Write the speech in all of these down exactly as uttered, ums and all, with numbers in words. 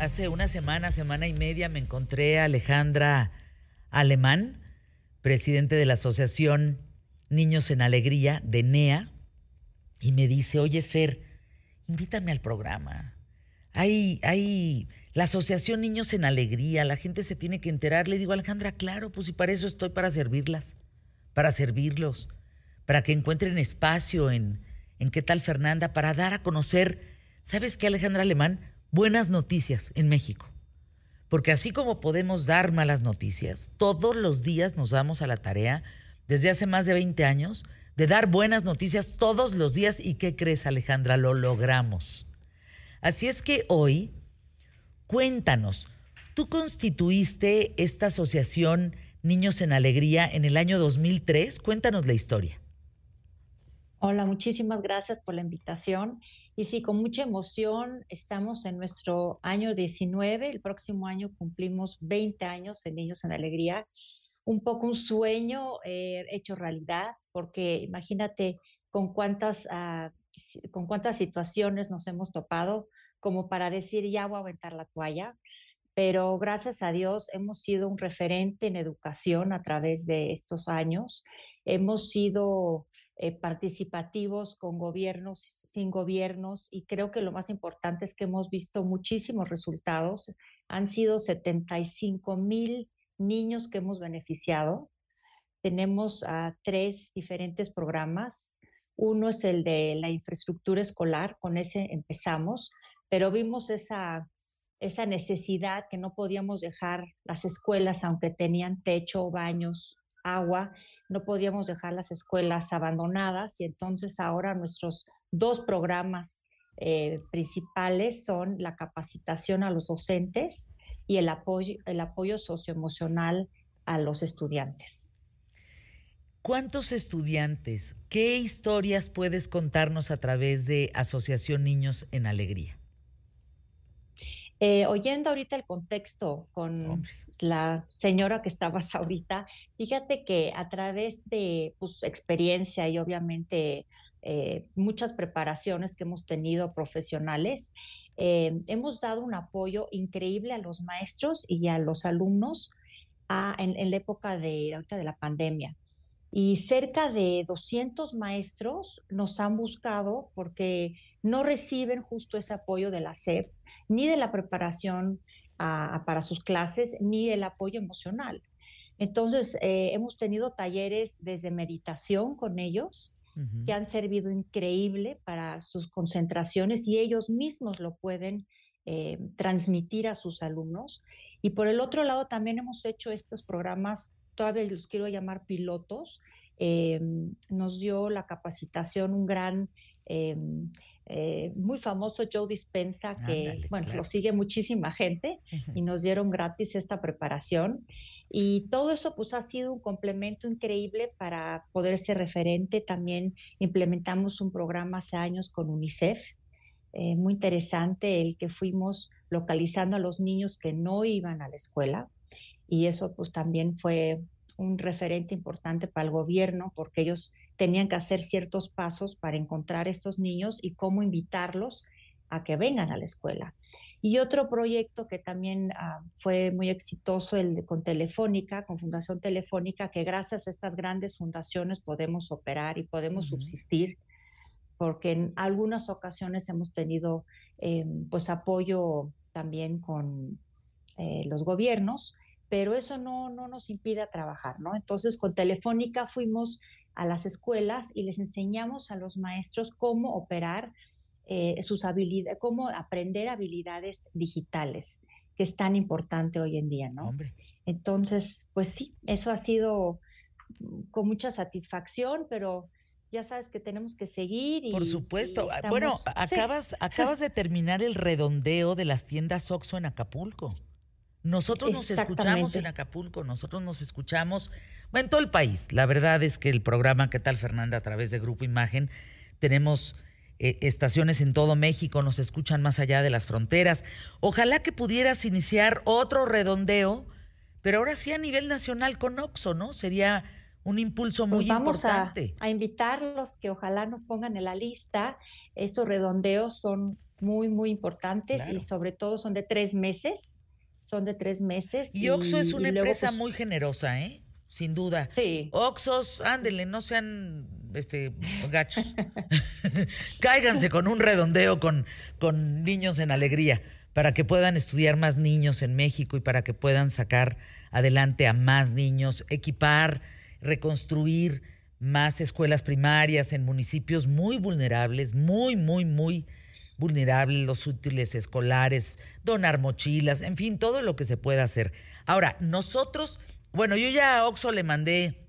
hace una semana, semana y media, me encontré a Alejandra Alemán, presidente de la Asociación Niños en Alegría de N E A, y me dice, oye, Fer, invítame al programa. Hay, hay la Asociación Niños en Alegría, la gente se tiene que enterar. Le digo, Alejandra, claro, pues y para eso estoy, para servirlas, para servirlos, para que encuentren espacio en, en ¿Qué tal Fernanda?, para dar a conocer, ¿sabes qué, Alejandra Alemán? Buenas noticias en México. Porque así como podemos dar malas noticias, todos los días nos damos a la tarea, desde hace más de veinte años, de dar buenas noticias todos los días. ¿Y qué crees, Alejandra? Lo logramos. Así es que hoy, cuéntanos, tú constituiste esta asociación Niños en Alegría en el año dos mil tres. Cuéntanos la historia. Hola, muchísimas gracias por la invitación. Y sí, con mucha emoción estamos en nuestro año diecinueve. El próximo año cumplimos veinte años en Niños en Alegría. Un poco un sueño eh, hecho realidad, porque imagínate con cuántas, uh, con cuántas situaciones nos hemos topado como para decir, ya voy a aventar la toalla. Pero gracias a Dios hemos sido un referente en educación a través de estos años. Hemos sido eh, participativos con gobiernos, sin gobiernos, y creo que lo más importante es que hemos visto muchísimos resultados. Han sido setenta y cinco mil niños que hemos beneficiado. Tenemos uh, tres diferentes programas. Uno es el de la infraestructura escolar, con ese empezamos, pero vimos esa, esa necesidad que no podíamos dejar las escuelas, aunque tenían techo, baños, agua, no podíamos dejar las escuelas abandonadas, y entonces ahora nuestros dos programas eh, principales son la capacitación a los docentes y el apoyo, el apoyo socioemocional a los estudiantes. ¿Cuántos estudiantes? ¿Qué historias puedes contarnos a través de Asociación Niños en Alegría? Eh, oyendo ahorita el contexto con Hombre. la señora que estabas ahorita, fíjate que a través de pues, experiencia y obviamente eh, muchas preparaciones que hemos tenido profesionales, Eh, hemos dado un apoyo increíble a los maestros y a los alumnos a, en, en la época de, ahorita de la pandemia. Y cerca de doscientos maestros nos han buscado porque no reciben justo ese apoyo de la S E P, ni de la preparación a, para sus clases, ni el apoyo emocional. Entonces, eh, hemos tenido talleres desde meditación con ellos, que han servido increíble para sus concentraciones y ellos mismos lo pueden eh, transmitir a sus alumnos. Y por el otro lado también hemos hecho estos programas, todavía los quiero llamar pilotos. Eh, nos dio la capacitación un gran, eh, eh, muy famoso Joe Dispenza, que Ándale, bueno, claro. lo sigue muchísima gente, y nos dieron gratis esta preparación. Y todo eso pues ha sido un complemento increíble para poder ser referente. También implementamos un programa hace años con UNICEF, eh, muy interesante, el que fuimos localizando a los niños que no iban a la escuela, y eso pues también fue un referente importante para el gobierno, porque ellos tenían que hacer ciertos pasos para encontrar estos niños y cómo invitarlos a que vengan a la escuela. Y otro proyecto que también uh, fue muy exitoso, el de, con Telefónica, con Fundación Telefónica, que gracias a estas grandes fundaciones podemos operar y podemos uh-huh. subsistir, porque en algunas ocasiones hemos tenido eh, pues apoyo también con eh, los gobiernos, pero eso no, no nos impide trabajar, ¿no? Entonces, con Telefónica fuimos a las escuelas y les enseñamos a los maestros cómo operar Eh, sus habilidades, cómo aprender habilidades digitales, que es tan importante hoy en día, ¿no? Hombre. Entonces, pues sí, eso ha sido con mucha satisfacción, pero ya sabes que tenemos que seguir. Y, Por supuesto. Y estamos, bueno, acabas, sí. acabas de terminar el redondeo de las tiendas Oxxo en Acapulco. Nosotros nos escuchamos en Acapulco, nosotros nos escuchamos en todo el país. La verdad es que el programa ¿Qué tal Fernanda?, a través de Grupo Imagen, tenemos Eh, estaciones en todo México, nos escuchan más allá de las fronteras. Ojalá que pudieras iniciar otro redondeo, pero ahora sí a nivel nacional con Oxxo, ¿no? Sería un impulso muy pues vamos importante. Vamos a, a invitarlos que ojalá nos pongan en la lista. Esos redondeos son muy, muy importantes, claro. Y sobre todo son de tres meses, son de tres meses. Y, y Oxxo es una empresa luego, pues, muy generosa, ¿eh? Sin duda. Sí. Oxxos, ándele, no sean este gachos. Cáiganse con un redondeo con, con Niños en Alegría, para que puedan estudiar más niños en México y para que puedan sacar adelante a más niños, equipar, reconstruir más escuelas primarias en municipios muy vulnerables, muy, muy, muy vulnerables, los útiles escolares, donar mochilas, en fin, todo lo que se pueda hacer. Ahora, nosotros... Bueno, yo ya a Oxxo le mandé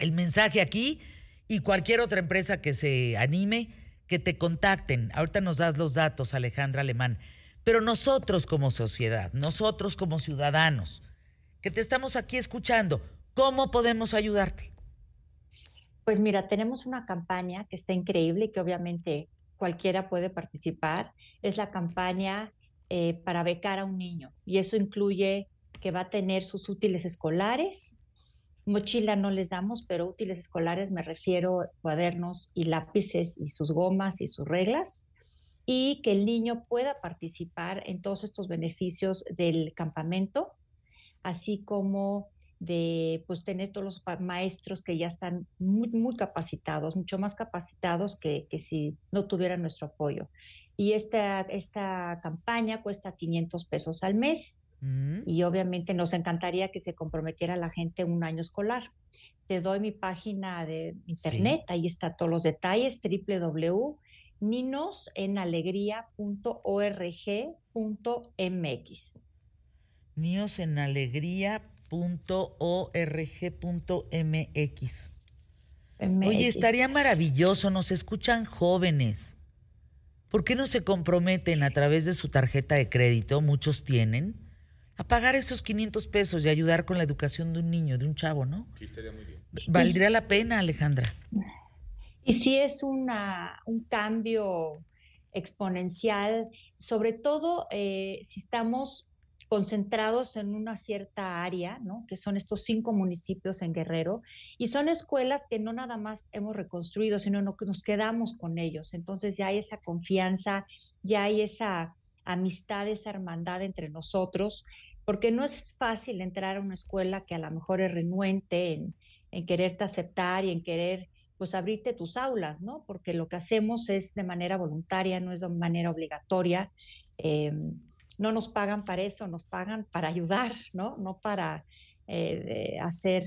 el mensaje aquí y cualquier otra empresa que se anime, que te contacten. Ahorita nos das los datos, Alejandra Alemán. Pero nosotros como sociedad, nosotros como ciudadanos, que te estamos aquí escuchando, ¿cómo podemos ayudarte? Pues mira, tenemos una campaña que está increíble y que obviamente cualquiera puede participar. Es la campaña eh, para becar a un niño y eso incluye... que va a tener sus útiles escolares, mochila no les damos, pero útiles escolares me refiero a cuadernos y lápices y sus gomas y sus reglas, y que el niño pueda participar en todos estos beneficios del campamento, así como de pues, tener todos los maestros que ya están muy, muy capacitados, mucho más capacitados que, que si no tuvieran nuestro apoyo. Y esta, esta campaña cuesta quinientos pesos al mes, y obviamente nos encantaría que se comprometiera la gente un año escolar. Te doy mi página de internet, sí. Ahí está todos los detalles, doble u doble u doble u punto niños en alegría punto org punto m x. niños en alegría punto org punto m x. Oye, estaría maravilloso, nos escuchan jóvenes. ¿Por qué no se comprometen a través de su tarjeta de crédito, muchos tienen, a pagar esos quinientos pesos y ayudar con la educación de un niño, de un chavo, ¿no? Sí, estaría muy bien. ¿Valdría la pena, Alejandra? Y sí es una, un cambio exponencial, sobre todo eh, si estamos concentrados en una cierta área, ¿no? Que son estos cinco municipios en Guerrero, y son escuelas que no nada más hemos reconstruido, sino que nos quedamos con ellos. Entonces ya hay esa confianza, ya hay esa amistad, esa hermandad entre nosotros, porque no es fácil entrar a una escuela que a lo mejor es renuente en, en quererte aceptar y en querer pues abrirte tus aulas, ¿no? Porque lo que hacemos es de manera voluntaria, no es de manera obligatoria. Eh, no nos pagan para eso, nos pagan para ayudar, ¿no? No para eh, hacer,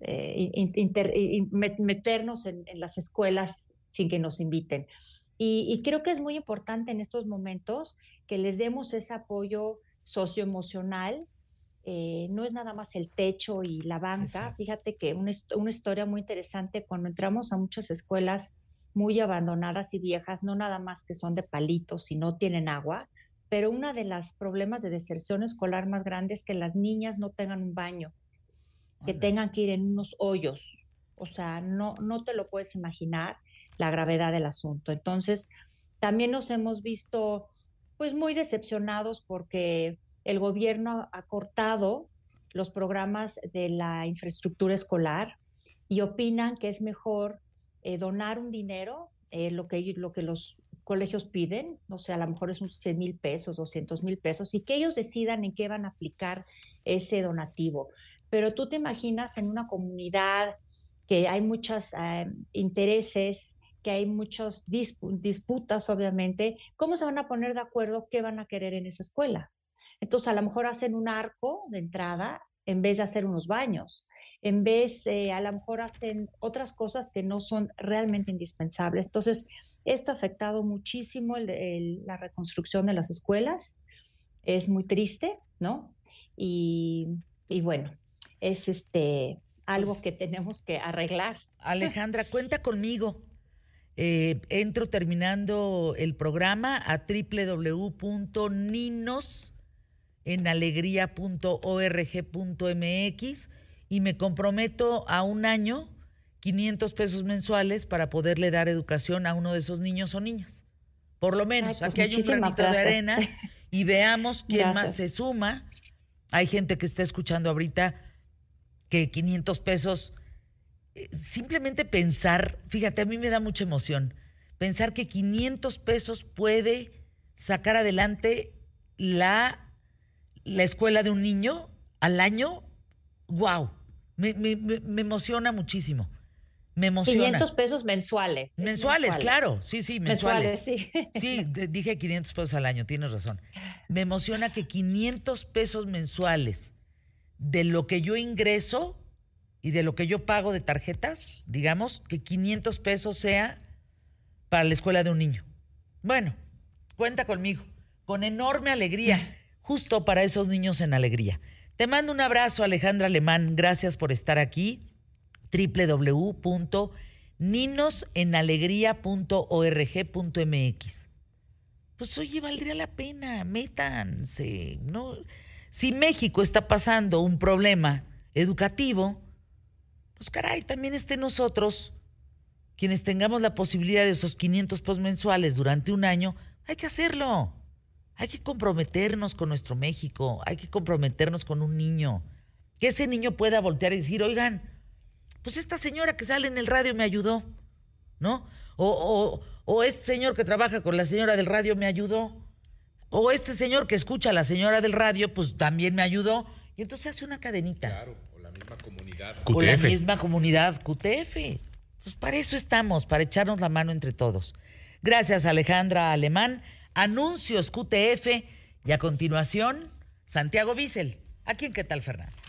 eh, inter, meternos en, en las escuelas sin que nos inviten. Y, y creo que es muy importante en estos momentos que les demos ese apoyo socioemocional. Eh, no es nada más el techo y la banca. Sí. Fíjate que una, una historia muy interesante, cuando entramos a muchas escuelas muy abandonadas y viejas, no nada más que son de palitos y no tienen agua, pero uno de los problemas de deserción escolar más grande es que las niñas no tengan un baño, que okay. tengan que ir en unos hoyos. O sea, no, no te lo puedes imaginar la gravedad del asunto. Entonces, también nos hemos visto pues muy decepcionados porque el gobierno ha cortado los programas de la infraestructura escolar y opinan que es mejor eh, donar un dinero, eh, lo que, lo que los colegios piden, no sé, a lo mejor es un cien mil pesos, doscientos mil pesos, y que ellos decidan en qué van a aplicar ese donativo. Pero tú te imaginas en una comunidad que hay muchos eh, intereses, que hay muchas disp- disputas, obviamente, ¿cómo se van a poner de acuerdo qué van a querer en esa escuela? Entonces, a lo mejor hacen un arco de entrada en vez de hacer unos baños, en vez, eh, a lo mejor hacen otras cosas que no son realmente indispensables. Entonces, esto ha afectado muchísimo el, el, la reconstrucción de las escuelas. Es muy triste, ¿no? Y, y bueno, es este... algo pues, que tenemos que arreglar. Alejandra, cuenta conmigo. Eh, entro terminando el programa a doble u doble u doble u punto niños en alegría punto org punto m x y me comprometo a un año, quinientos pesos mensuales para poderle dar educación a uno de esos niños o niñas. Por lo menos, ay, pues aquí hay un granito de arena y veamos quién gracias. Más se suma. Hay gente que está escuchando ahorita que quinientos pesos, simplemente pensar, fíjate, a mí me da mucha emoción, pensar que quinientos pesos puede sacar adelante la, la escuela de un niño al año, wow, me, me, me emociona muchísimo. Me emociona. quinientos pesos mensuales. Mensuales, mensuales. Claro. Sí, sí, mensuales. mensuales sí, sí de, dije quinientos pesos al año, tienes razón. Me emociona que quinientos pesos mensuales de lo que yo ingreso y de lo que yo pago de tarjetas, digamos, que quinientos pesos sea para la escuela de un niño. Bueno, cuenta conmigo, con enorme alegría, justo para esos niños en alegría. Te mando un abrazo, Alejandra Alemán. Gracias por estar aquí. doble u doble u doble u punto ninos en alegría punto org punto m x. Pues oye, valdría la pena, métanse, ¿no? Si México está pasando un problema educativo, pues caray, también esté nosotros, quienes tengamos la posibilidad de esos quinientos pesos mensuales durante un año, hay que hacerlo. Hay que comprometernos con nuestro México, hay que comprometernos con un niño. Que ese niño pueda voltear y decir, oigan, pues esta señora que sale en el radio me ayudó, ¿no? O, o, o este señor que trabaja con la señora del radio me ayudó. O este señor que escucha a la señora del radio, pues también me ayudó. Y entonces hace una cadenita. Claro, o la misma comunidad. Q T F. O la misma comunidad, Q T F. Pues para eso estamos, para echarnos la mano entre todos. Gracias, Alejandra Alemán. Anuncios Q T F. Y a continuación, Santiago Biesel. Aquí en ¿Qué tal, Fernando?